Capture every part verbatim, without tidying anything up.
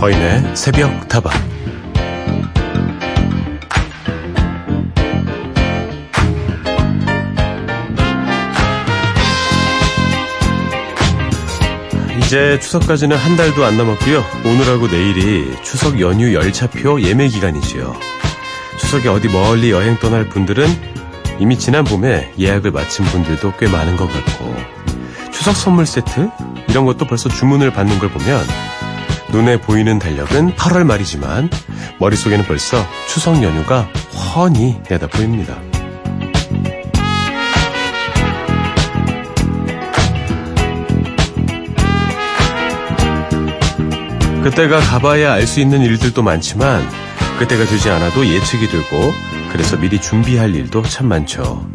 서인의 새벽다방. 이제 추석까지는 한 달도 안 남았고요. 오늘하고 내일이 추석 연휴 열차표 예매 기간이지요. 추석에 어디 멀리 여행 떠날 분들은 이미 지난 봄에 예약을 마친 분들도 꽤 많은 것 같고, 추석 선물 세트 이런 것도 벌써 주문을 받는 걸 보면 눈에 보이는 달력은 팔월 말이지만 머릿속에는 벌써 추석 연휴가 훤히 내다 보입니다. 그때가 가봐야 알 수 있는 일들도 많지만 그때가 되지 않아도 예측이 되고, 그래서 미리 준비할 일도 참 많죠.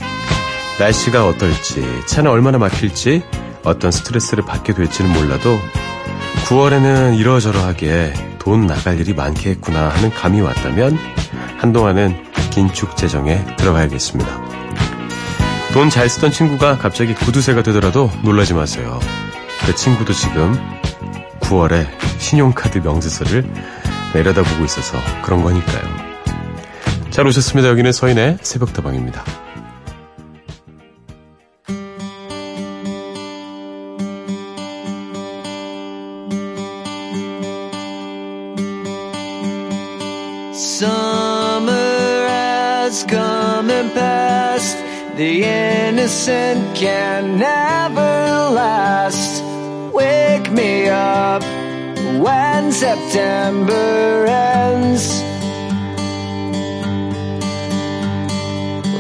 날씨가 어떨지, 차는 얼마나 막힐지, 어떤 스트레스를 받게 될지는 몰라도 구월에는 이러저러하게 돈 나갈 일이 많겠구나 하는 감이 왔다면 한동안은 긴축 재정에 들어가야겠습니다. 돈 잘 쓰던 친구가 갑자기 구두쇠가 되더라도 놀라지 마세요. 그 친구도 지금 구월에 신용카드 명세서를 내려다보고 있어서 그런 거니까요. 잘 오셨습니다. 여기는 서인의 새벽다방입니다. Summer has come and passed. The innocent can never last. Wake me up when September ends.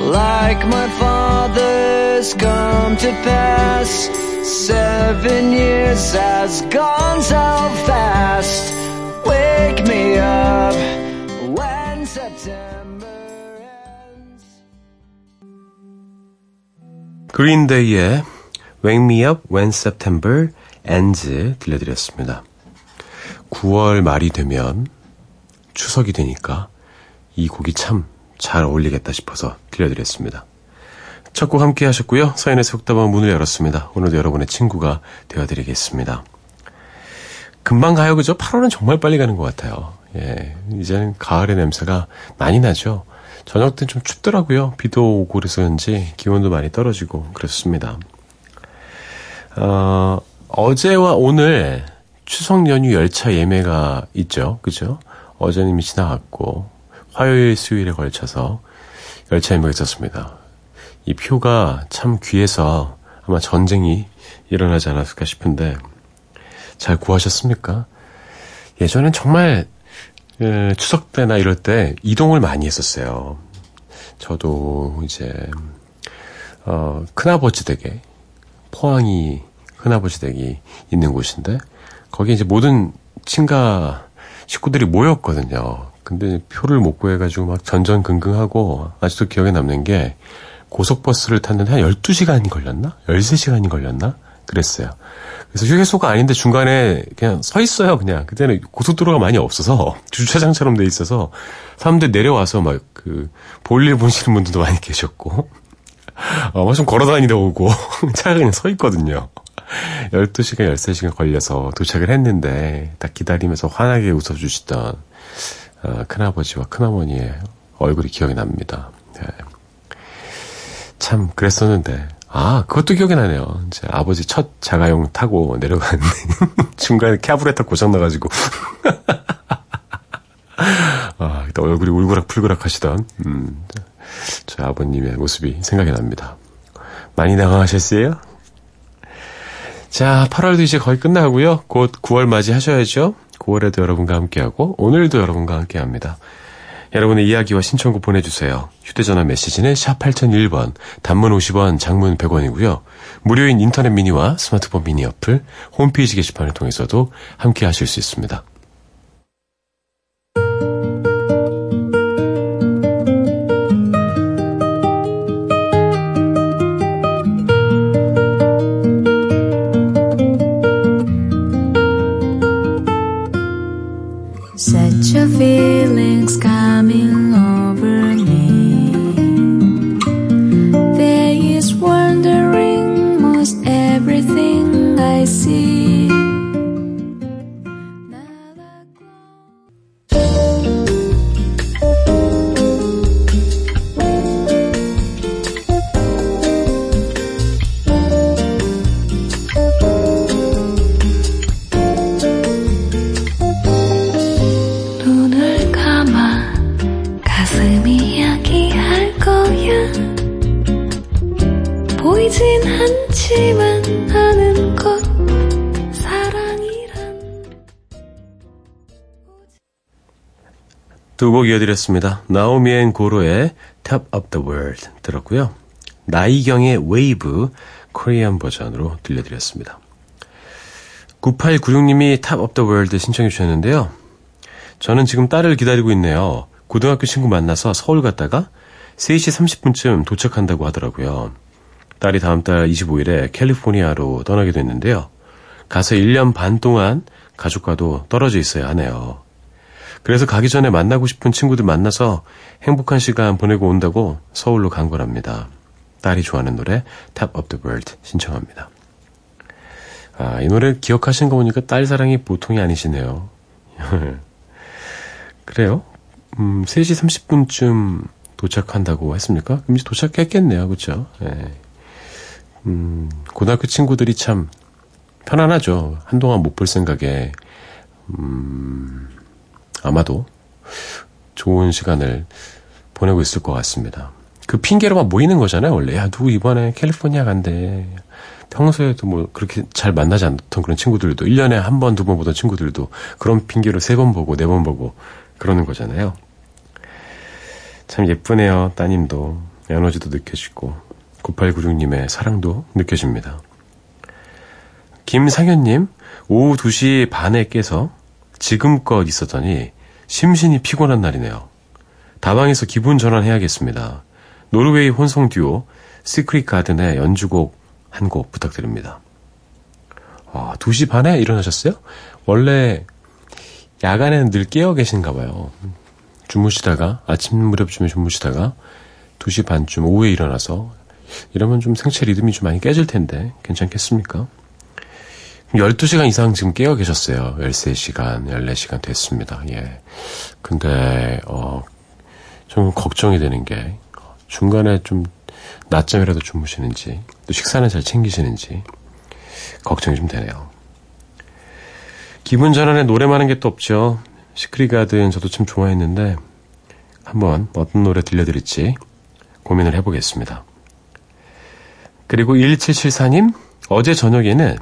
Like my father's come to pass, seven years has gone so fast. Wake me up. 그린데이의 Wake Me Up When September Ends 들려드렸습니다. 구월 말이 되면 추석이 되니까 이 곡이 참 잘 어울리겠다 싶어서 들려드렸습니다. 첫 곡 함께 하셨고요. 서인의 속담방 문을 열었습니다. 오늘도 여러분의 친구가 되어드리겠습니다. 금방 가요, 그죠? 팔월은 정말 빨리 가는 것 같아요. 예, 이제는 가을의 냄새가 많이 나죠. 저녁 때는 좀 춥더라고요. 비도 오고 그래서인지 기온도 많이 떨어지고 그렇습니다. 어, 어제와 오늘 추석 연휴 열차 예매가 있죠. 그죠? 어제는 이미 지나갔고 화요일, 수요일에 걸쳐서 열차 예매가 있었습니다. 이 표가 참 귀해서 아마 전쟁이 일어나지 않았을까 싶은데 잘 구하셨습니까? 예전엔 정말 예, 추석 때나 이럴 때 이동을 많이 했었어요. 저도 이제 어, 큰아버지 댁에, 포항이 큰아버지 댁이 있는 곳인데 거기 이제 모든 친가 식구들이 모였거든요. 근데 표를 못 구해가지고 막 전전긍긍하고, 아직도 기억에 남는 게 고속버스를 탔는데 한 열두 시간이 걸렸나? 열세 시간이 걸렸나? 그랬어요. 그래서 휴게소가 아닌데 중간에 그냥 서 있어요. 그냥 그때는 고속도로가 많이 없어서 주차장처럼 돼 있어서 사람들 내려와서 막 그 볼일 보시는 분들도 많이 계셨고 어, 막 좀 걸어다니다 오고 차가 그냥 서 있거든요. 열두 시간, 열세 시간 걸려서 도착을 했는데 딱 기다리면서 환하게 웃어주시던 어, 큰아버지와 큰어머니의 얼굴이 기억이 납니다. 네. 참 그랬었는데. 아, 그것도 기억이 나네요. 이제 아버지 첫 자가용 타고 내려갔는데 중간에 캐브레터 고장나가지고 아, 그때 얼굴이 울그락불그락 하시던 음, 저희 아버님의 모습이 생각이 납니다. 많이 당황하셨어요? 자, 팔월도 이제 거의 끝나고요. 곧 구월 맞이하셔야죠. 구월에도 여러분과 함께하고 오늘도 여러분과 함께합니다. 여러분의 이야기와 신청곡 보내주세요. 휴대전화 메시지는 샵 팔공공일 번, 단문 오십 원, 장문 백 원이고요. 무료인 인터넷 미니와 스마트폰 미니 어플, 홈페이지 게시판을 통해서도 함께 하실 수 있습니다. 보이진 않지만 아는 것 사랑이란. 두 곡 이어드렸습니다. 나오미 앤 고로의 Top of the World 들었고요. 나이경의 웨이브 코리안 버전으로 들려드렸습니다. 구팔구육님이 Top of the World 신청해 주셨는데요. 저는 지금 딸을 기다리고 있네요. 고등학교 친구 만나서 서울 갔다가 세 시 삼십 분쯤 도착한다고 하더라고요. 딸이 다음 달 이십오일에 캘리포니아로 떠나게 됐는데요. 가서 일 년 반 동안 가족과도 떨어져 있어야 하네요. 그래서 가기 전에 만나고 싶은 친구들 만나서 행복한 시간 보내고 온다고 서울로 간 거랍니다. 딸이 좋아하는 노래 Top of the World 신청합니다. 아, 이 노래 기억하신 거 보니까 딸 사랑이 보통이 아니시네요. 그래요? 음, 세 시 삼십 분쯤 도착한다고 했습니까? 이미 도착했겠네요. 그렇죠? 네. 음, 고등학교 친구들이 참 편안하죠. 한동안 못 볼 생각에 음, 아마도 좋은 시간을 보내고 있을 것 같습니다. 그 핑계로만 모이는 거잖아요. 원래 야 누구 이번에 캘리포니아 간대. 평소에도 뭐 그렇게 잘 만나지 않던 그런 친구들도 일 년에 한 번, 두 번 보던 친구들도 그런 핑계로 세 번 보고 네 번 보고 그러는 거잖아요. 참 예쁘네요. 따님도 에너지도 느껴지고 구팔구육님의 사랑도 느껴집니다. 김상현님, 오후 두 시 반에 깨서 지금껏 있었더니 심신이 피곤한 날이네요. 다방에서 기분 전환해야겠습니다. 노르웨이 혼성 듀오 시크릿 가든의 연주곡 한 곡 부탁드립니다. 아, 두 시 반에 일어나셨어요? 원래 야간에는 늘 깨어 계신가 봐요. 주무시다가 아침 무렵쯤에 주무시다가 두 시 반쯤 오후에 일어나서 이러면 좀 생체 리듬이 좀 많이 깨질 텐데 괜찮겠습니까? 열두 시간 이상 지금 깨어 계셨어요. 열세 시간, 열네 시간 됐습니다. 예. 근데 어, 좀 걱정이 되는 게 중간에 좀 낮잠이라도 주무시는지 또 식사는 잘 챙기시는지 걱정이 좀 되네요. 기분 전환에 노래 많은 게 또 없죠. 시크릿 가든 저도 참 좋아했는데 한번 어떤 노래 들려드릴지 고민을 해보겠습니다. 그리고 일칠칠사님, 어제 저녁에는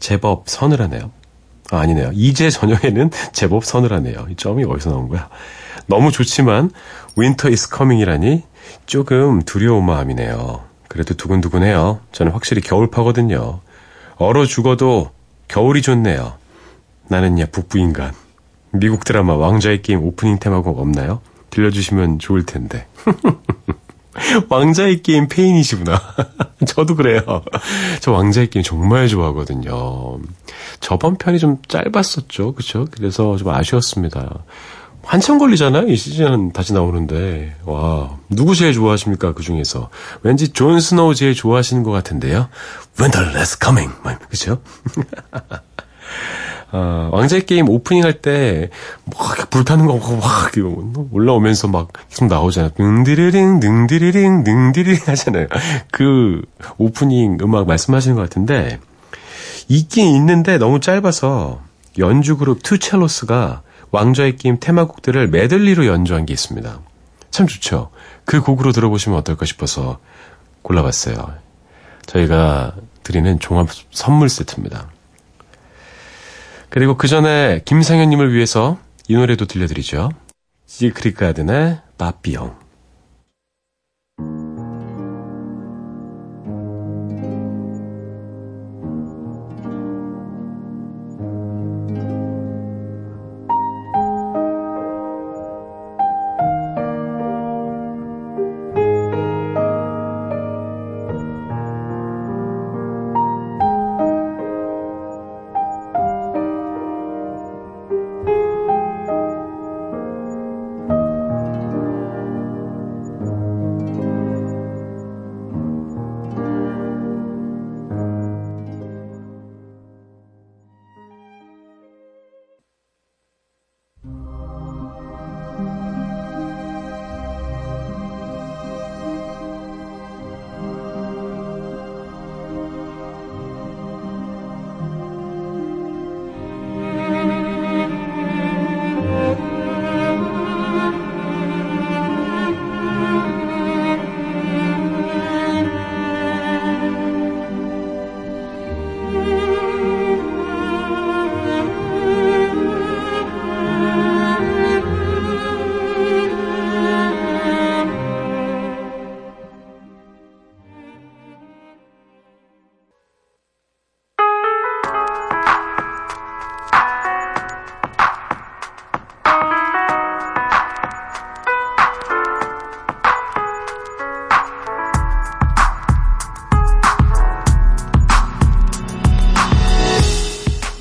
제법 서늘하네요. 아, 아니네요. 이제 저녁에는 제법 서늘하네요. 이 점이 어디서 나온 거야? 너무 좋지만 윈터 이즈 커밍이라니 조금 두려운 마음이네요. 그래도 두근두근해요. 저는 확실히 겨울파거든요. 얼어 죽어도 겨울이 좋네요. 나는 야 북부인간. 미국 드라마 왕좌의 게임 오프닝 테마곡 없나요? 들려주시면 좋을 텐데. 왕좌의 게임 페인이시구나. 저도 그래요. 저 왕좌의 게임 정말 좋아하거든요. 저번 편이 좀 짧았었죠. 그렇죠? 그래서 좀 아쉬웠습니다. 한참 걸리잖아요. 이 시즌은 다시 나오는데. 와, 누구 제일 좋아하십니까? 그 중에서. 왠지 존 스노우 제일 좋아하시는 것 같은데요. Winter is coming. 그렇죠? 어, 왕자의 게임 오프닝 할 때, 막, 불타는 거, 막, 올라오면서 막, 계속 나오잖아요. 능디리링, 능디리링, 능디리링 하잖아요. 그, 오프닝 음악 말씀하시는 것 같은데, 있긴 있는데, 너무 짧아서, 연주 그룹 투첼로스가 왕자의 게임 테마곡들을 메들리로 연주한 게 있습니다. 참 좋죠. 그 곡으로 들어보시면 어떨까 싶어서 골라봤어요. 저희가 드리는 종합 선물 세트입니다. 그리고 그 전에 김상현님을 위해서 이 노래도 들려드리죠. 시크릿 가든의 바삐형.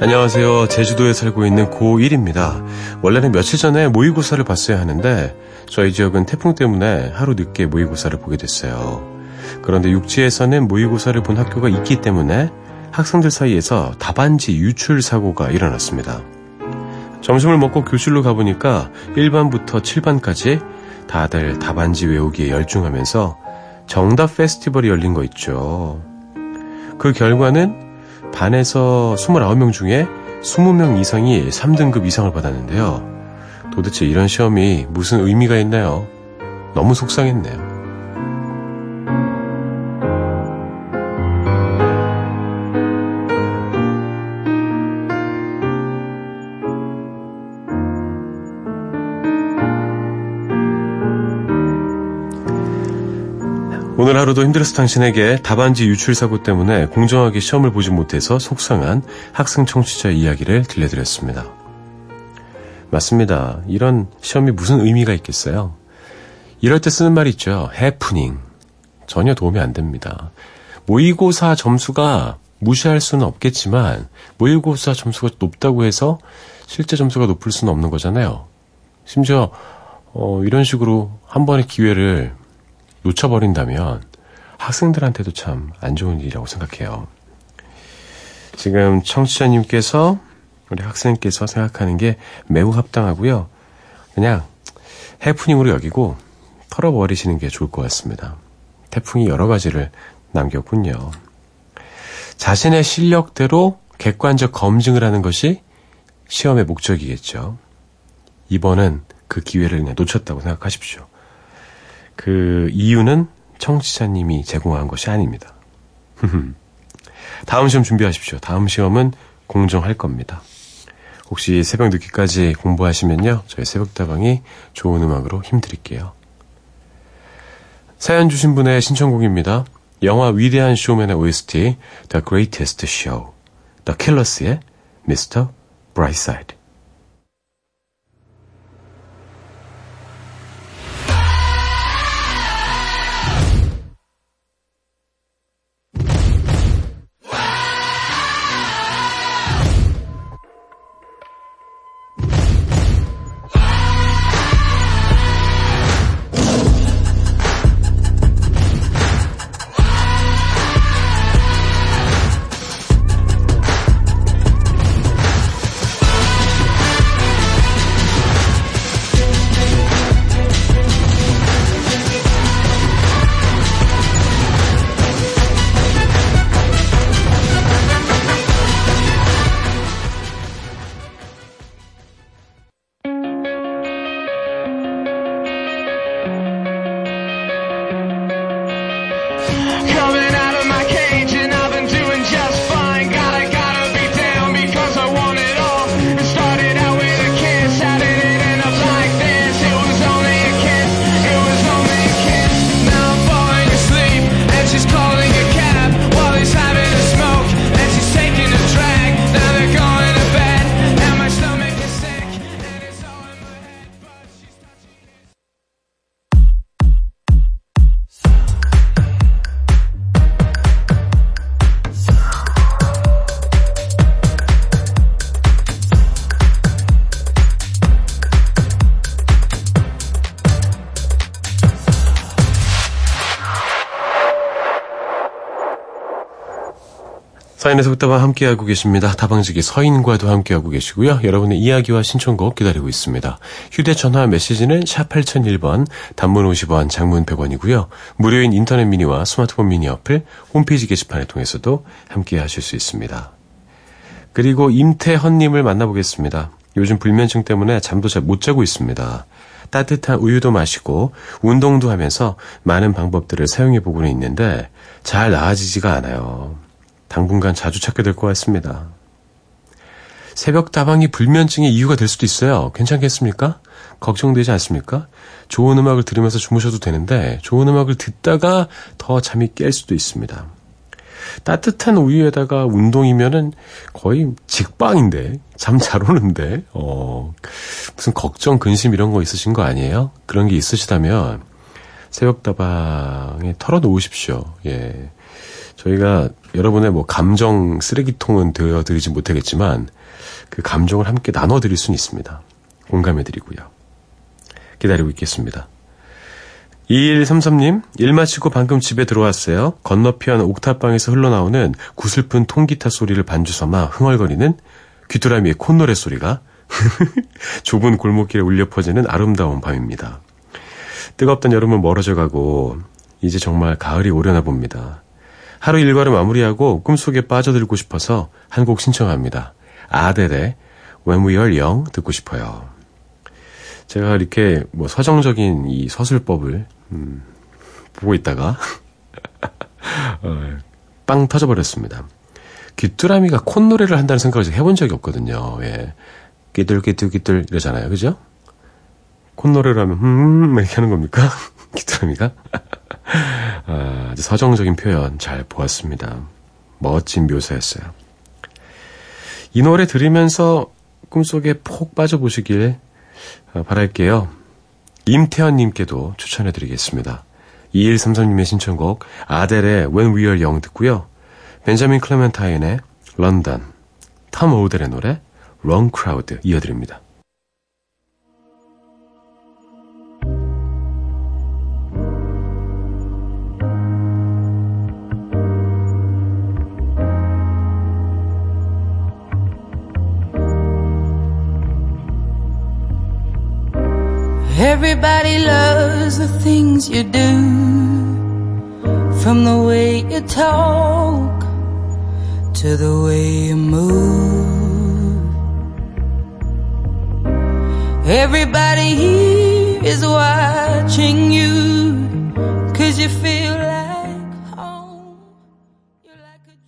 안녕하세요. 제주도에 살고 있는 고일입니다. 원래는 며칠 전에 모의고사를 봤어야 하는데 저희 지역은 태풍 때문에 하루 늦게 모의고사를 보게 됐어요. 그런데 육지에서는 모의고사를 본 학교가 있기 때문에 학생들 사이에서 답안지 유출 사고가 일어났습니다. 점심을 먹고 교실로 가보니까 일 반부터 칠 반까지 다들 답안지 외우기에 열중하면서 정답 페스티벌이 열린 거 있죠. 그 결과는 반에서 이십구 명 중에 이십 명 이상이 삼 등급 이상을 받았는데요. 도대체 이런 시험이 무슨 의미가 있나요? 너무 속상했네요. 오늘 하루도 힘들어서 당신에게 답안지 유출 사고 때문에 공정하게 시험을 보지 못해서 속상한 학생 청취자 이야기를 들려드렸습니다. 맞습니다. 이런 시험이 무슨 의미가 있겠어요? 이럴 때 쓰는 말이 있죠. 해프닝. 전혀 도움이 안 됩니다. 모의고사 점수가 무시할 수는 없겠지만 모의고사 점수가 높다고 해서 실제 점수가 높을 수는 없는 거잖아요. 심지어 어, 이런 식으로 한 번의 기회를 놓쳐버린다면 학생들한테도 참 안 좋은 일이라고 생각해요. 지금 청취자님께서 우리 학생께서 생각하는 게 매우 합당하고요. 그냥 해프닝으로 여기고 털어버리시는 게 좋을 것 같습니다. 태풍이 여러 가지를 남겼군요. 자신의 실력대로 객관적 검증을 하는 것이 시험의 목적이겠죠. 이번은 그 기회를 그냥 놓쳤다고 생각하십시오. 그 이유는 청취자님이 제공한 것이 아닙니다. 다음 시험 준비하십시오. 다음 시험은 공정할 겁니다. 혹시 새벽 늦게까지 공부하시면요. 저희 새벽다방이 좋은 음악으로 힘드릴게요. 사연 주신 분의 신청곡입니다. 영화 위대한 쇼맨의 오에스티 The Greatest Show, The Killers의 미스터 Brightside. 서인의 속담과 함께하고 계십니다. 다방지기 서인과도 함께하고 계시고요. 여러분의 이야기와 신청곡 기다리고 있습니다. 휴대전화 메시지는 샵 팔공공일 번, 단문 오십 원, 장문 백 원이고요. 무료인 인터넷 미니와 스마트폰 미니 어플, 홈페이지 게시판을 통해서도 함께하실 수 있습니다. 그리고 임태헌님을 만나보겠습니다. 요즘 불면증 때문에 잠도 잘 못 자고 있습니다. 따뜻한 우유도 마시고 운동도 하면서 많은 방법들을 사용해보고는 있는데 잘 나아지지가 않아요. 당분간 자주 찾게 될 것 같습니다. 새벽다방이 불면증의 이유가 될 수도 있어요. 괜찮겠습니까? 걱정되지 않습니까? 좋은 음악을 들으면서 주무셔도 되는데 좋은 음악을 듣다가 더 잠이 깰 수도 있습니다. 따뜻한 우유에다가 운동이면은 거의 직방인데, 잠 잘 오는데, 어, 무슨 걱정, 근심 이런 거 있으신 거 아니에요? 그런 게 있으시다면, 새벽다방에 털어놓으십시오. 예. 저희가 여러분의 뭐 감정 쓰레기통은 되어드리지 못하겠지만, 그 감정을 함께 나눠드릴 수는 있습니다. 공감해드리고요. 기다리고 있겠습니다. 이일삼삼 님, 일 마치고 방금 집에 들어왔어요. 건너편 옥탑방에서 흘러나오는 구슬픈 통기타 소리를 반주 삼아 흥얼거리는 귀뚜라미의 콧노래 소리가 좁은 골목길에 울려 퍼지는 아름다운 밤입니다. 뜨겁던 여름은 멀어져가고 이제 정말 가을이 오려나 봅니다. 하루 일과를 마무리하고 꿈속에 빠져들고 싶어서 한 곡 신청합니다. 아델의 When We Are Young 듣고 싶어요. 제가 이렇게 뭐 서정적인 이 서술법을 음, 보고 있다가 어, 빵 터져버렸습니다. 귀뚜라미가 콧노래를 한다는 생각을 해본 적이 없거든요. 예. 끼들끼들끼들 이러잖아요. 그죠? 콧노래를 하면 음 이렇게 하는 겁니까? 귀뚜라미가? 아, 아주 서정적인 표현 잘 보았습니다. 멋진 묘사였어요. 이 노래 들으면서 꿈속에 폭 빠져보시길 바랄게요. 임태현님께도 추천해드리겠습니다. 이일삼삼 님의 신청곡 아델의 When We Are Young 듣고요. 벤자민 클레멘타인의 런던, 톰 오델의 노래 Wrong Crowd 이어드립니다. Everybody loves the things you do, from the way you talk to the way you move. Everybody here is watching you, 'cause you feel like home. You're like a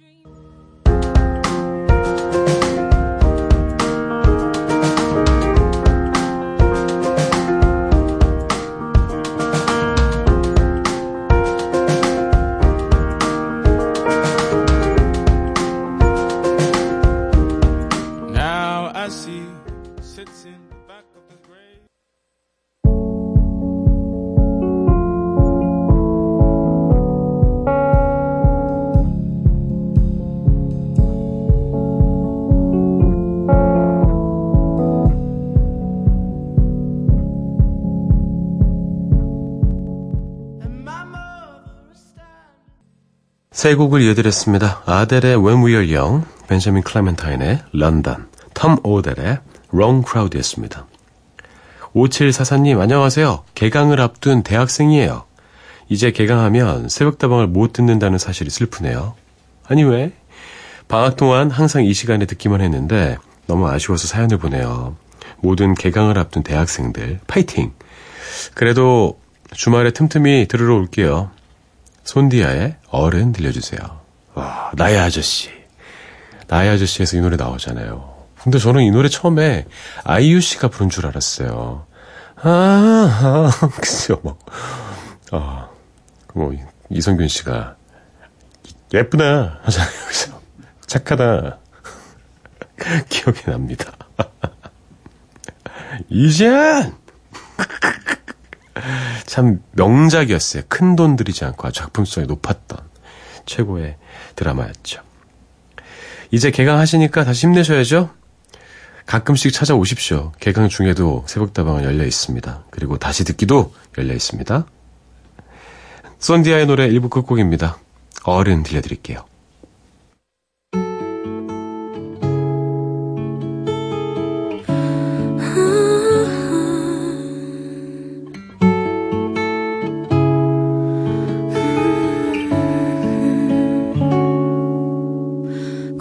세 곡을 이어드렸습니다. 아델의 When We Are Young, 벤자민 클레멘타인의 런던, 톰 오델의 Wrong Crowd였습니다. 오칠사사 님 안녕하세요. 개강을 앞둔 대학생이에요. 이제 개강하면 새벽다방을 못 듣는다는 사실이 슬프네요. 아니 왜? 방학 동안 항상 이 시간에 듣기만 했는데 너무 아쉬워서 사연을 보내요. 모든 개강을 앞둔 대학생들 파이팅! 그래도 주말에 틈틈이 들으러 올게요. 손디아의 어른 들려주세요. 와, 나의 아저씨. 나의 아저씨에서 이 노래 나오잖아요. 근데 저는 이 노래 처음에 아이유 씨가 부른 줄 알았어요. 아, 아 그죠. 뭐, 아, 뭐 이성균 씨가 예쁘다 하잖아요. 그래서 착하다. 기억이 납니다. 이젠! 참 명작이었어요. 큰 돈 들이지 않고 아주 작품성이 높았던 최고의 드라마였죠. 이제 개강하시니까 다시 힘내셔야죠. 가끔씩 찾아오십시오. 개강 중에도 새벽다방은 열려 있습니다. 그리고 다시 듣기도 열려 있습니다. 쏜디아의 노래 일부 끝곡입니다. 어른 들려드릴게요.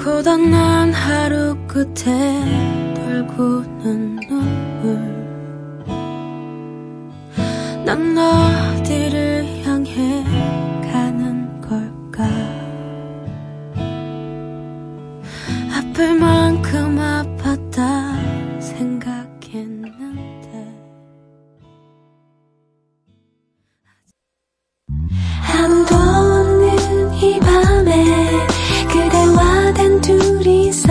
고단한 하루 끝에 떨구는 눈물 난 어디를 향해 가는 걸까? 아플 만큼 아팠다 생각했는데 아무도 없는 이 밤에 그대와 단 둘이서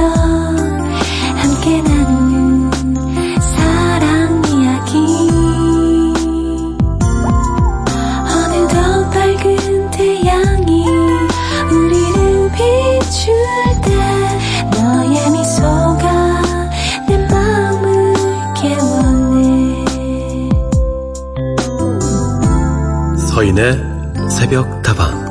서인의 새벽다방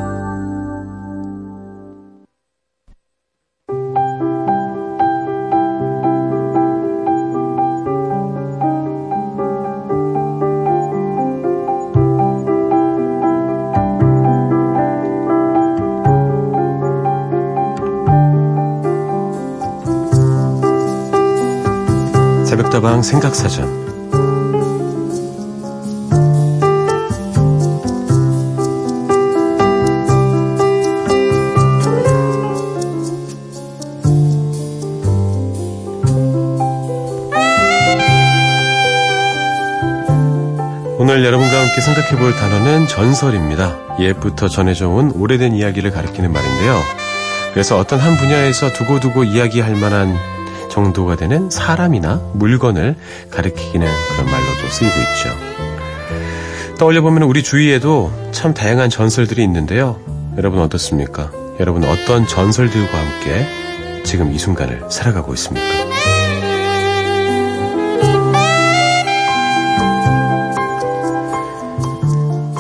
새벽다방 생각사전 생각해볼 단어는 전설입니다. 옛부터 전해져온 오래된 이야기를 가리키는 말인데요. 그래서 어떤 한 분야에서 두고두고 이야기할 만한 정도가 되는 사람이나 물건을 가리키는 그런 말로도 쓰이고 있죠. 떠올려보면 우리 주위에도 참 다양한 전설들이 있는데요. 여러분 어떻습니까? 여러분은 어떤 전설들과 함께 지금 이 순간을 살아가고 있습니까?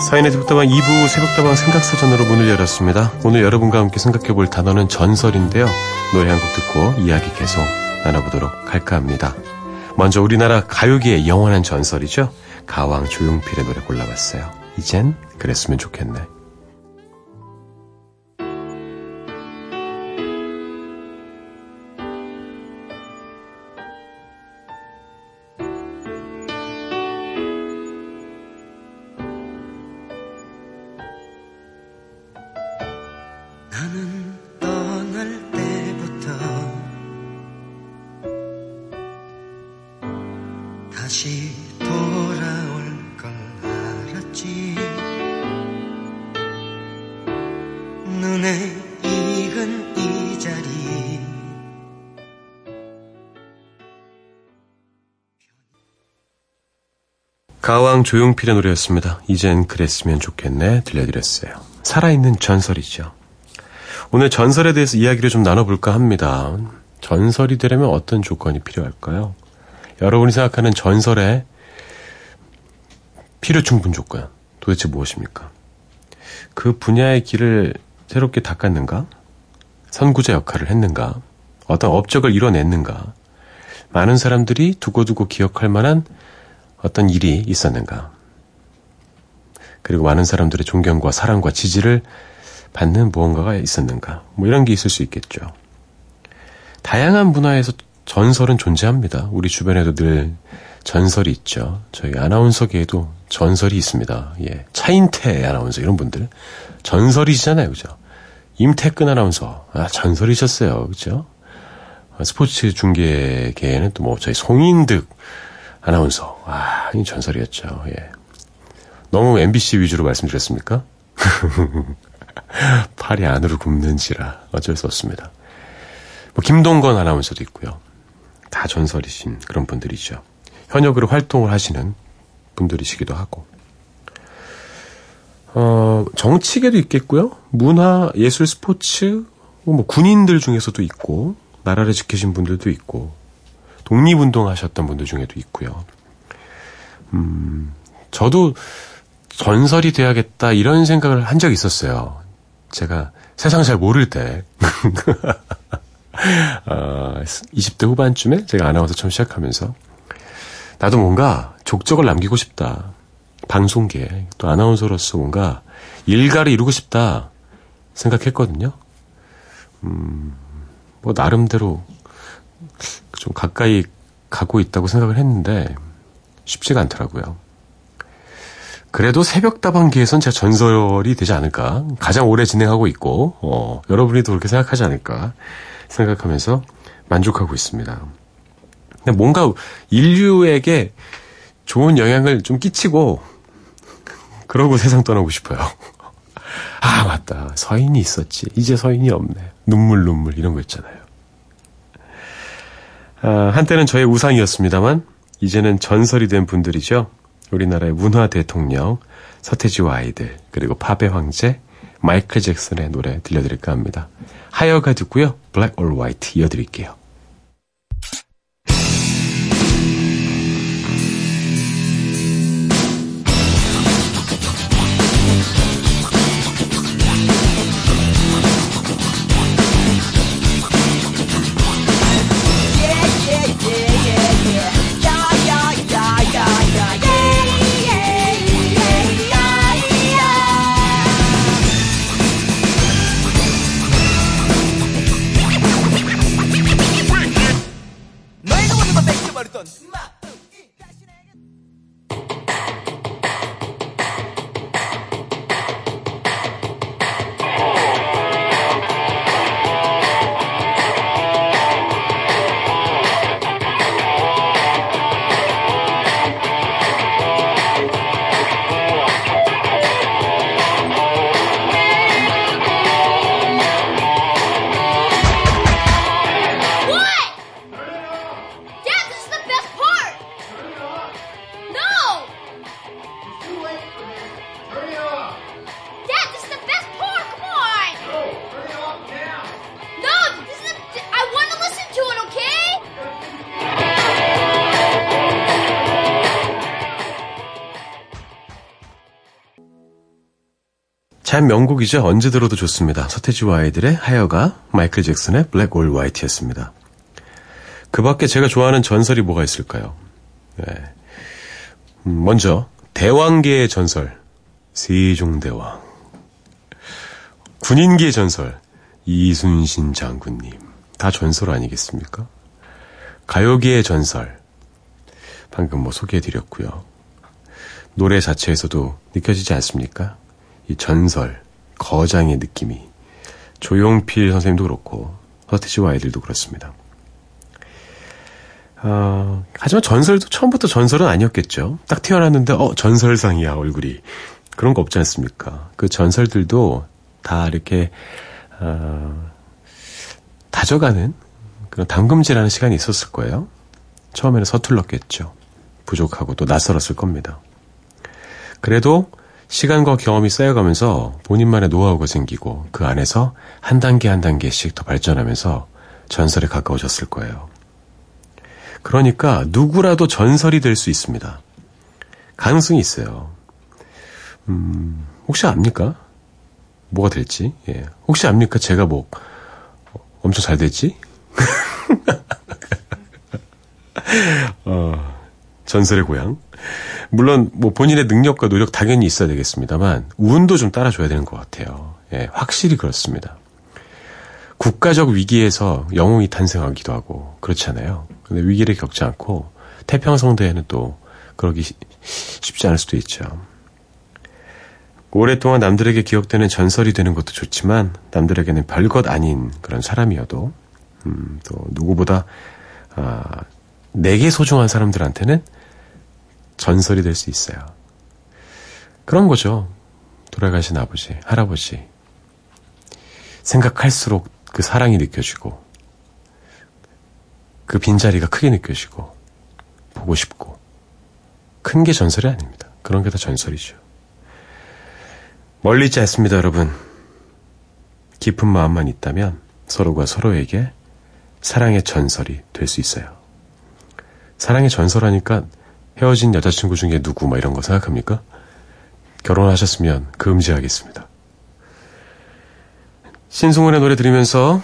서인의 새벽다방 이 부 새벽다방 생각사전으로 문을 열었습니다. 오늘 여러분과 함께 생각해볼 단어는 전설인데요. 노래 한 곡 듣고 이야기 계속 나눠보도록 할까 합니다. 먼저 우리나라 가요계의 영원한 전설이죠. 가왕 조용필의 노래 골라봤어요. 이젠 그랬으면 좋겠네. 가왕 조용필의 노래였습니다. 이젠 그랬으면 좋겠네 들려드렸어요. 살아있는 전설이죠. 오늘 전설에 대해서 이야기를 좀 나눠볼까 합니다. 전설이 되려면 어떤 조건이 필요할까요? 여러분이 생각하는 전설의 필요 충분 조건 도대체 무엇입니까? 그 분야의 길을 새롭게 닦았는가? 선구자 역할을 했는가? 어떤 업적을 이뤄냈는가? 많은 사람들이 두고두고 기억할 만한 어떤 일이 있었는가? 그리고 많은 사람들의 존경과 사랑과 지지를 받는 무언가가 있었는가? 뭐 이런 게 있을 수 있겠죠. 다양한 분야에서 전설은 존재합니다. 우리 주변에도 늘 전설이 있죠. 저희 아나운서계에도 전설이 있습니다. 예, 차인태 아나운서 이런 분들 전설이시잖아요, 그죠? 임태근 아나운서 아 전설이셨어요, 그죠? 스포츠 중계계에는 또 뭐 저희 송인득 아나운서. 아, 이 전설이었죠. 예. 너무 엠비씨 위주로 말씀드렸습니까? 팔이 안으로 굽는지라 어쩔 수 없습니다. 뭐 김동건 아나운서도 있고요. 다 전설이신 그런 분들이죠. 현역으로 활동을 하시는 분들이시기도 하고. 어, 정치계도 있겠고요. 문화, 예술, 스포츠, 뭐 군인들 중에서도 있고 나라를 지키신 분들도 있고 독립운동 하셨던 분들 중에도 있고요. 음, 저도 전설이 돼야겠다 이런 생각을 한 적이 있었어요. 제가 세상 잘 모를 때 어, 이십 대 후반쯤에 제가 아나운서 처음 시작하면서 나도 뭔가 족적을 남기고 싶다. 방송계 또 아나운서로서 뭔가 일가를 이루고 싶다 생각했거든요. 음, 뭐 나름대로 좀 가까이 가고 있다고 생각을 했는데 쉽지가 않더라고요. 그래도 새벽다방기에선 제가 전설이 되지 않을까, 가장 오래 진행하고 있고 어, 여러분이도 그렇게 생각하지 않을까 생각하면서 만족하고 있습니다. 근데 뭔가 인류에게 좋은 영향을 좀 끼치고 그러고 세상 떠나고 싶어요. 아 맞다, 서인이 있었지, 이제 서인이 없네, 눈물 눈물 이런 거 있잖아요. 아, 한때는 저의 우상이었습니다만 이제는 전설이 된 분들이죠. 우리나라의 문화 대통령 서태지와 아이들, 그리고 팝의 황제 마이클 잭슨의 노래 들려드릴까 합니다. 하여가 듣고요, Black or White 이어드릴게요. 참 명곡이죠. 언제 들어도 좋습니다. 서태지와 아이들의 하여가, 마이클 잭슨의 블랙 올 화이트였습니다. 그 밖에 제가 좋아하는 전설이 뭐가 있을까요? 네. 먼저 대왕계의 전설 세종대왕, 군인계의 전설 이순신 장군님, 다 전설 아니겠습니까? 가요계의 전설 방금 뭐 소개해드렸고요. 노래 자체에서도 느껴지지 않습니까? 이 전설, 거장의 느낌이. 조용필 선생님도 그렇고 서태지와 아이들도 그렇습니다. 어, 하지만 전설도 처음부터 전설은 아니었겠죠. 딱 태어났는데 어 전설상이야 얼굴이, 그런 거 없지 않습니까? 그 전설들도 다 이렇게 어, 다져가는 그런 담금질하는 시간이 있었을 거예요. 처음에는 서툴렀겠죠. 부족하고 또 낯설었을 겁니다. 그래도 시간과 경험이 쌓여가면서 본인만의 노하우가 생기고 그 안에서 한 단계 한 단계씩 더 발전하면서 전설에 가까워졌을 거예요. 그러니까 누구라도 전설이 될 수 있습니다. 가능성이 있어요. 음, 혹시 압니까? 뭐가 될지? 예. 혹시 압니까? 제가 뭐 엄청 잘 됐지? 어, 전설의 고향. 물론 뭐 본인의 능력과 노력 당연히 있어야 되겠습니다만 운도 좀 따라줘야 되는 것 같아요. 예, 확실히 그렇습니다. 국가적 위기에서 영웅이 탄생하기도 하고 그렇잖아요. 근데 위기를 겪지 않고 태평성대에는 또 그러기 쉽지 않을 수도 있죠. 오랫동안 남들에게 기억되는 전설이 되는 것도 좋지만 남들에게는 별것 아닌 그런 사람이어도 음, 또 누구보다 아, 내게 소중한 사람들한테는 전설이 될 수 있어요. 그런 거죠. 돌아가신 아버지, 할아버지. 생각할수록 그 사랑이 느껴지고 그 빈자리가 크게 느껴지고 보고 싶고, 큰 게 전설이 아닙니다. 그런 게 다 전설이죠. 멀리 있지 않습니다, 여러분. 깊은 마음만 있다면 서로가 서로에게 사랑의 전설이 될 수 있어요. 사랑의 전설하니까 헤어진 여자친구 중에 누구 막 이런 거 생각합니까? 결혼하셨으면 금지하겠습니다. 신승훈의 노래 들으면서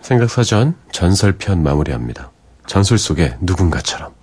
생각사전 전설편 마무리합니다. 전설 속의 누군가처럼.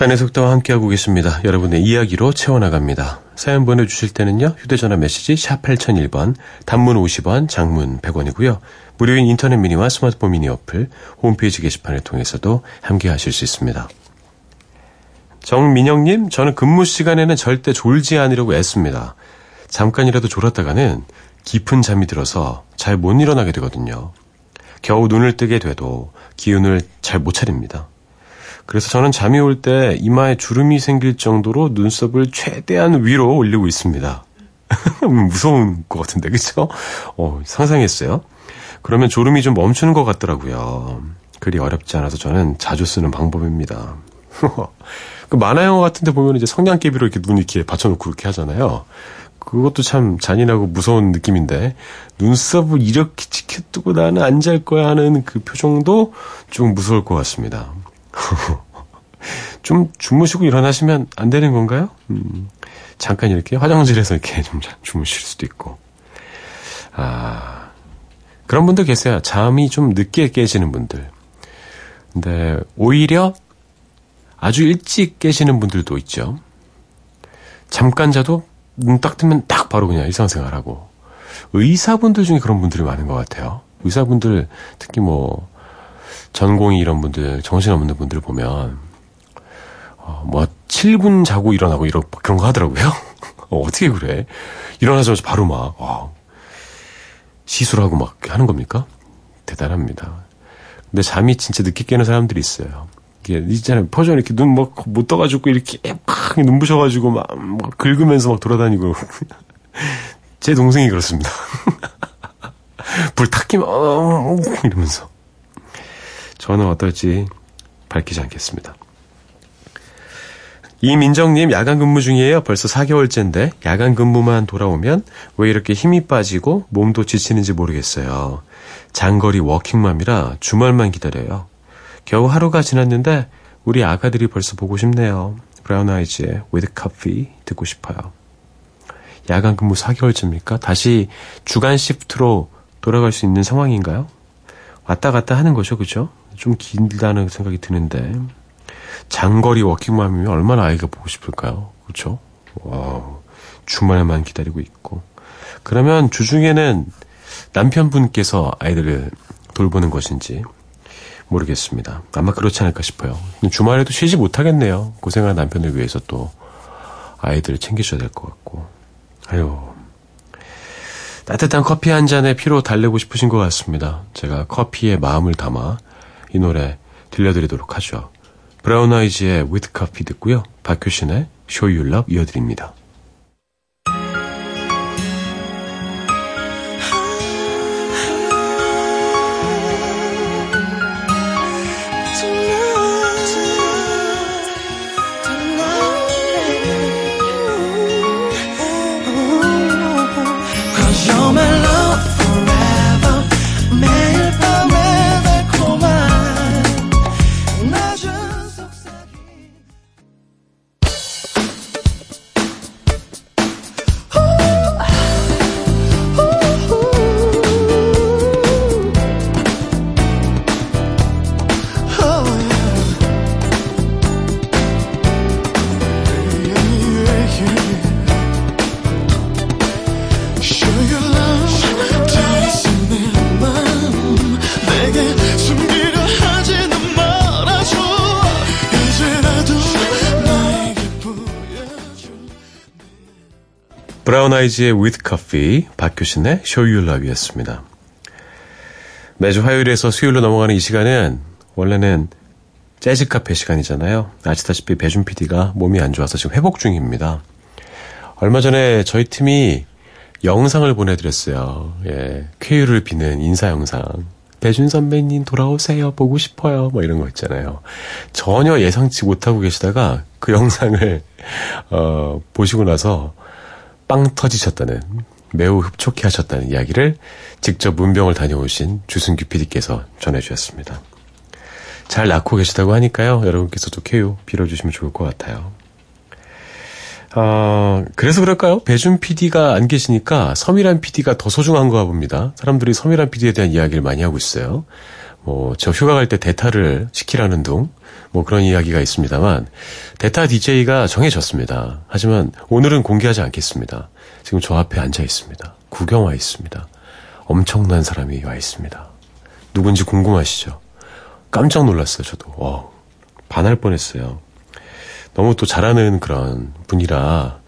사연의 속도와 함께하고 계십니다. 여러분의 이야기로 채워나갑니다. 사연 보내주실 때는요. 휴대전화 메시지 샵 팔공공일 번, 단문 오십 원, 장문 백 원이고요. 무료인 인터넷 미니와 스마트폰 미니 어플, 홈페이지 게시판을 통해서도 함께하실 수 있습니다. 정민영님, 저는 근무 시간에는 절대 졸지 않으려고 애씁니다. 잠깐이라도 졸았다가는 깊은 잠이 들어서 잘 못 일어나게 되거든요. 겨우 눈을 뜨게 돼도 기운을 잘 못 차립니다. 그래서 저는 잠이 올 때 이마에 주름이 생길 정도로 눈썹을 최대한 위로 올리고 있습니다. 무서운 것 같은데, 그렇죠? 어, 상상했어요. 그러면 졸음이 좀 멈추는 것 같더라고요. 그리 어렵지 않아서 저는 자주 쓰는 방법입니다. 그 만화 영화 같은데 보면 이제 성냥개비로 이렇게 눈 이렇게 받쳐놓고 그렇게 하잖아요. 그것도 참 잔인하고 무서운 느낌인데 눈썹을 이렇게 치켜뜨고 나는 안 잘 거야 하는 그 표정도 좀 무서울 것 같습니다. 좀 주무시고 일어나시면 안 되는 건가요? 음, 잠깐 이렇게 화장실에서 이렇게 좀 주무실 수도 있고. 아, 그런 분들 계세요. 잠이 좀 늦게 깨지는 분들. 근데 오히려 아주 일찍 깨시는 분들도 있죠. 잠깐 자도 눈 딱 뜨면 딱 바로 그냥 일상생활하고. 의사분들 중에 그런 분들이 많은 것 같아요. 의사분들, 특히 뭐 전공의 이런 분들, 정신없는 분들을 보면 어, 뭐 칠 분 자고 일어나고 이런 그런 거 하더라고요. 어, 어떻게 그래? 일어나자마자 바로 막 어, 시술하고 막 하는 겁니까? 대단합니다. 근데 잠이 진짜 늦게 깨는 사람들이 있어요. 있잖아요. 표정 이렇게 눈 막 못 떠가지고 이렇게 막 눈부셔가지고 막, 막 긁으면서 막 돌아다니고. 제 동생이 그렇습니다. 불 탁 끼면 어, 이러면서. 저는 어떨지 밝히지 않겠습니다. 이민정님, 야간 근무 중이에요. 벌써 사 개월째인데 야간 근무만 돌아오면 왜 이렇게 힘이 빠지고 몸도 지치는지 모르겠어요. 장거리 워킹맘이라 주말만 기다려요. 겨우 하루가 지났는데 우리 아가들이 벌써 보고 싶네요. 브라운 아이즈의 With Coffee 듣고 싶어요. 야간 근무 사 개월째입니까? 다시 주간 시프트로 돌아갈 수 있는 상황인가요? 왔다 갔다 하는 거죠, 그죠? 좀 길다는 생각이 드는데 장거리 워킹맘이면 얼마나 아이가 보고 싶을까요? 그렇죠? 와우, 주말에만 기다리고 있고. 그러면 주중에는 남편분께서 아이들을 돌보는 것인지 모르겠습니다. 아마 그렇지 않을까 싶어요. 주말에도 쉬지 못하겠네요. 고생한 남편을 위해서 또 아이들을 챙기셔야 될 것 같고. 아유, 따뜻한 커피 한 잔에 피로 달래고 싶으신 것 같습니다. 제가 커피에 마음을 담아 이 노래 들려드리도록 하죠. 브라운 아이즈의 With Coffee 듣고요. 박효신의 Show You Love 이어드립니다. 브라운 아이즈의 With Coffee, 박효신의 Show You Love 이었습니다. 매주 화요일에서 수요일로 넘어가는 이 시간은 원래는 재즈 카페 시간이잖아요. 아시다시피 배준 피디가 몸이 안 좋아서 지금 회복 중입니다. 얼마 전에 저희 팀이 영상을 보내드렸어요. 예, 쾌유를 비는 인사 영상. 배준 선배님 돌아오세요. 보고 싶어요. 뭐 이런 거 있잖아요. 전혀 예상치 못하고 계시다가 그 영상을 어, 보시고 나서 빵 터지셨다는, 매우 흡족해 하셨다는 이야기를 직접 문병을 다녀오신 주승규 피디께서 전해주셨습니다. 잘 낳고 계시다고 하니까요. 여러분께서도 쾌유 빌어주시면 좋을 것 같아요. 어, 그래서 그럴까요? 배준 피디가 안 계시니까 서미란 피디가 더 소중한 거야 봅니다. 사람들이 서미란 피디에 대한 이야기를 많이 하고 있어요. 뭐, 저 휴가 갈 때 대타를 시키라는 둥, 뭐 그런 이야기가 있습니다만 대타 디제이가 정해졌습니다. 하지만 오늘은 공개하지 않겠습니다. 지금 저 앞에 앉아 있습니다. 구경 와 있습니다. 엄청난 사람이 와 있습니다. 누군지 궁금하시죠? 깜짝 놀랐어요. 저도 와, 반할 뻔했어요. 너무 또 잘하는 그런 분이라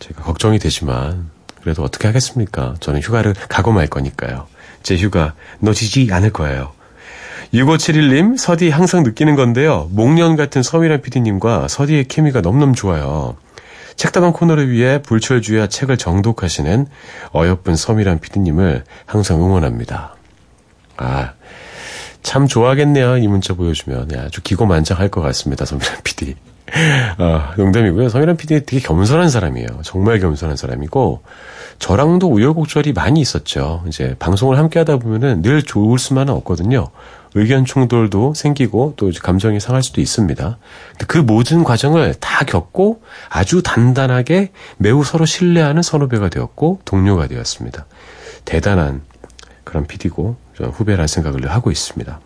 제가 걱정이 되지만 그래도 어떻게 하겠습니까? 저는 휴가를 가고 말 거니까요. 제 휴가 놓치지 않을 거예요. 육오칠일 님, 서디 항상 느끼는 건데요. 목련 같은 서미란 피디님과 서디의 케미가 넘넘 좋아요. 책다방 코너를 위해 불철주야 책을 정독하시는 어여쁜 서미란 피디님을 항상 응원합니다. 아, 참 좋아하겠네요. 이 문자 보여주면. 야, 아주 기고만장할 것 같습니다. 서미란 피디. 아, 농담이고요. 서미란 피디 되게 겸손한 사람이에요. 정말 겸손한 사람이고 저랑도 우여곡절이 많이 있었죠. 이제 방송을 함께 하다 보면은 늘 좋을 수만은 없거든요. 의견 충돌도 생기고 또 감정이 상할 수도 있습니다. 근데 그 모든 과정을 다 겪고 아주 단단하게 매우 서로 신뢰하는 선후배가 되었고 동료가 되었습니다. 대단한 그런 피디고 저는 후배라는 생각을 하고 있습니다.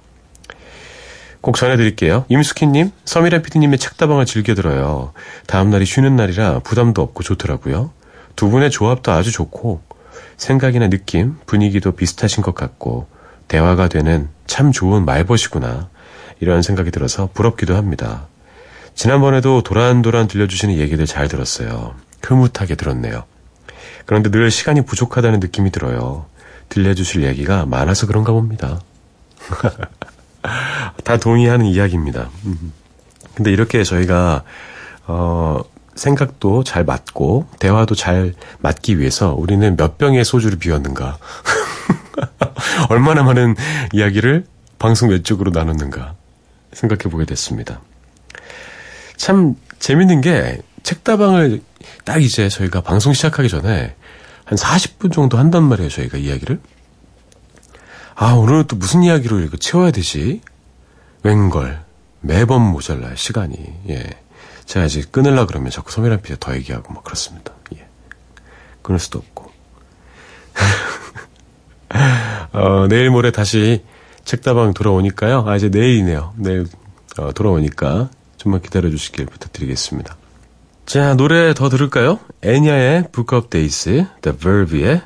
꼭 전해드릴게요. 임숙희님, 서미란 피디님의 책다방을 즐겨들어요. 다음날이 쉬는 날이라 부담도 없고 좋더라고요. 두 분의 조합도 아주 좋고 생각이나 느낌, 분위기도 비슷하신 것 같고 대화가 되는 참 좋은 말벗이구나 이런 생각이 들어서 부럽기도 합니다. 지난번에도 도란도란 들려주시는 얘기들 잘 들었어요. 흐뭇하게 들었네요. 그런데 늘 시간이 부족하다는 느낌이 들어요. 들려주실 얘기가 많아서 그런가 봅니다. 다 동의하는 이야기입니다. 근데 이렇게 저희가 어, 생각도 잘 맞고 대화도 잘 맞기 위해서 우리는 몇 병의 소주를 비웠는가 얼마나 많은 이야기를 방송 외적으로 나눴는가 생각해보게 됐습니다. 참 재밌는 게 책다방을 딱 이제 저희가 방송 시작하기 전에 한 사십 분 정도 한단 말이에요. 저희가 이야기를. 아, 오늘은 또 무슨 이야기로 이거 채워야 되지? 웬걸. 매번 모자라요, 시간이. 예. 제가 이제 끊으려고 그러면 자꾸 서미란 피디 더 얘기하고 막 그렇습니다. 예. 끊을 수도 없고. 어, 내일 모레 다시 책다방 돌아오니까요. 아, 이제 내일이네요. 내일 어, 돌아오니까 좀만 기다려주시길 부탁드리겠습니다. 자, 노래 더 들을까요? 애니아의 Book of Days, The Verve의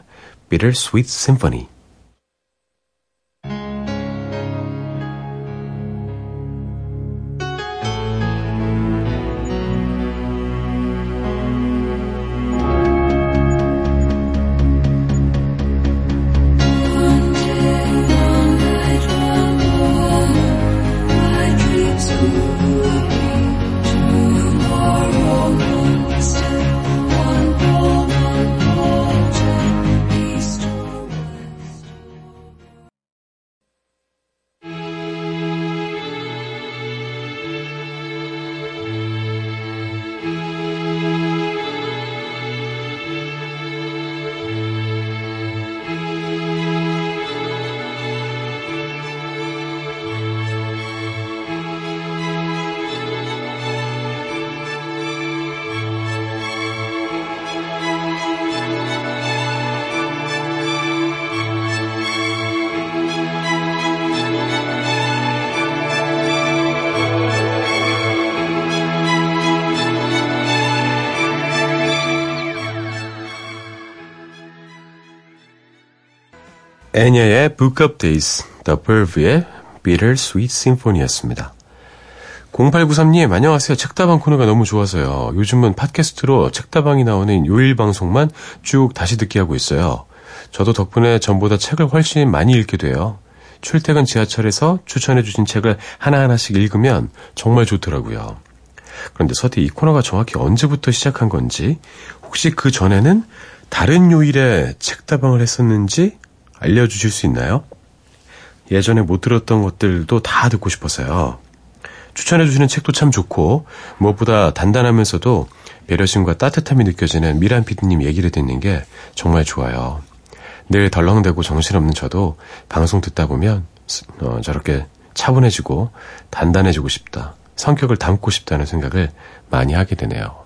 Bittersweet Symphony. 애니아의 Book of Days, The Verve의 Bittersweet Symphony였습니다. 공팔구삼 님, 안녕하세요. 책다방 코너가 너무 좋아서요. 요즘은 팟캐스트로 책다방이 나오는 요일 방송만 쭉 다시 듣기 하고 있어요. 저도 덕분에 전보다 책을 훨씬 많이 읽게 돼요. 출퇴근 지하철에서 추천해주신 책을 하나하나씩 읽으면 정말 좋더라고요. 그런데 서디 이 코너가 정확히 언제부터 시작한 건지, 혹시 그 전에는 다른 요일에 책다방을 했었는지 알려주실 수 있나요? 예전에 못 들었던 것들도 다 듣고 싶어서요. 추천해주시는 책도 참 좋고 무엇보다 단단하면서도 배려심과 따뜻함이 느껴지는 미란 피디님 얘기를 듣는 게 정말 좋아요. 늘 덜렁대고 정신없는 저도 방송 듣다 보면 어, 저렇게 차분해지고 단단해지고 싶다, 성격을 담고 싶다는 생각을 많이 하게 되네요.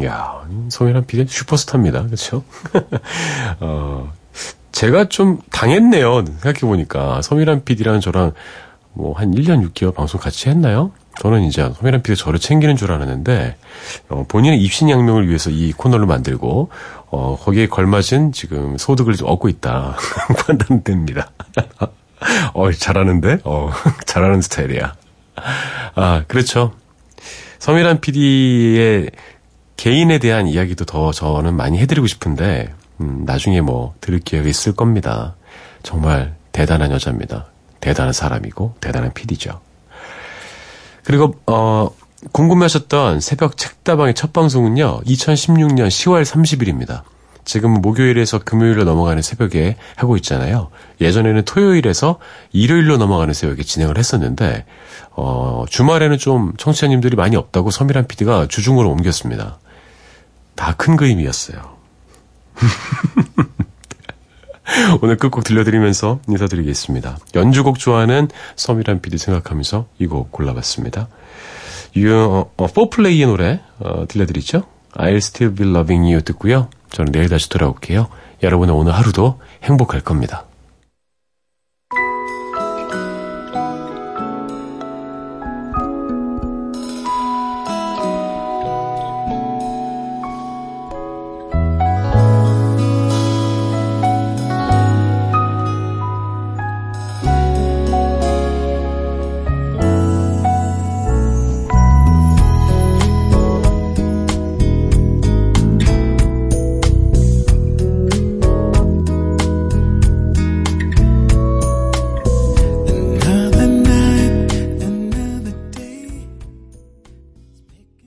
이야, 서미란 피디 슈퍼스타입니다. 그렇죠? 어... 제가 좀 당했네요. 생각해보니까. 서미란 피디랑 저랑 뭐 한 일 년 육 개월 방송 같이 했나요? 저는 이제 서미란 피디가 저를 챙기는 줄 알았는데 어, 본인의 입신양명을 위해서 이 코너를 만들고 어, 거기에 걸맞은 지금 소득을 좀 얻고 있다 판단됩니다. 어, 잘하는데? 어, 잘하는 스타일이야. 아, 그렇죠. 서미란 피디의 개인에 대한 이야기도 더 저는 많이 해드리고 싶은데 음, 나중에 뭐 들을 기회가 있을 겁니다. 정말 대단한 여자입니다. 대단한 사람이고 대단한 피디죠. 그리고 어, 궁금해하셨던 새벽 책다방의 첫 방송은요. 이천십육년 시월 삼십일입니다. 지금은 목요일에서 금요일로 넘어가는 새벽에 하고 있잖아요. 예전에는 토요일에서 일요일로 넘어가는 새벽에 진행을 했었는데 어, 주말에는 좀 청취자님들이 많이 없다고 서미란 피디가 주중으로 옮겼습니다. 다 큰 그림이었어요. 오늘 끝곡 들려드리면서 인사드리겠습니다. 연주곡 좋아하는 서미란 피디 생각하면서 이 곡 골라봤습니다. 유, 어, 포플레이의 노래 어, 들려드리죠. I'll Still Be Loving You 듣고요. 저는 내일 다시 돌아올게요. 여러분의 오늘 하루도 행복할 겁니다.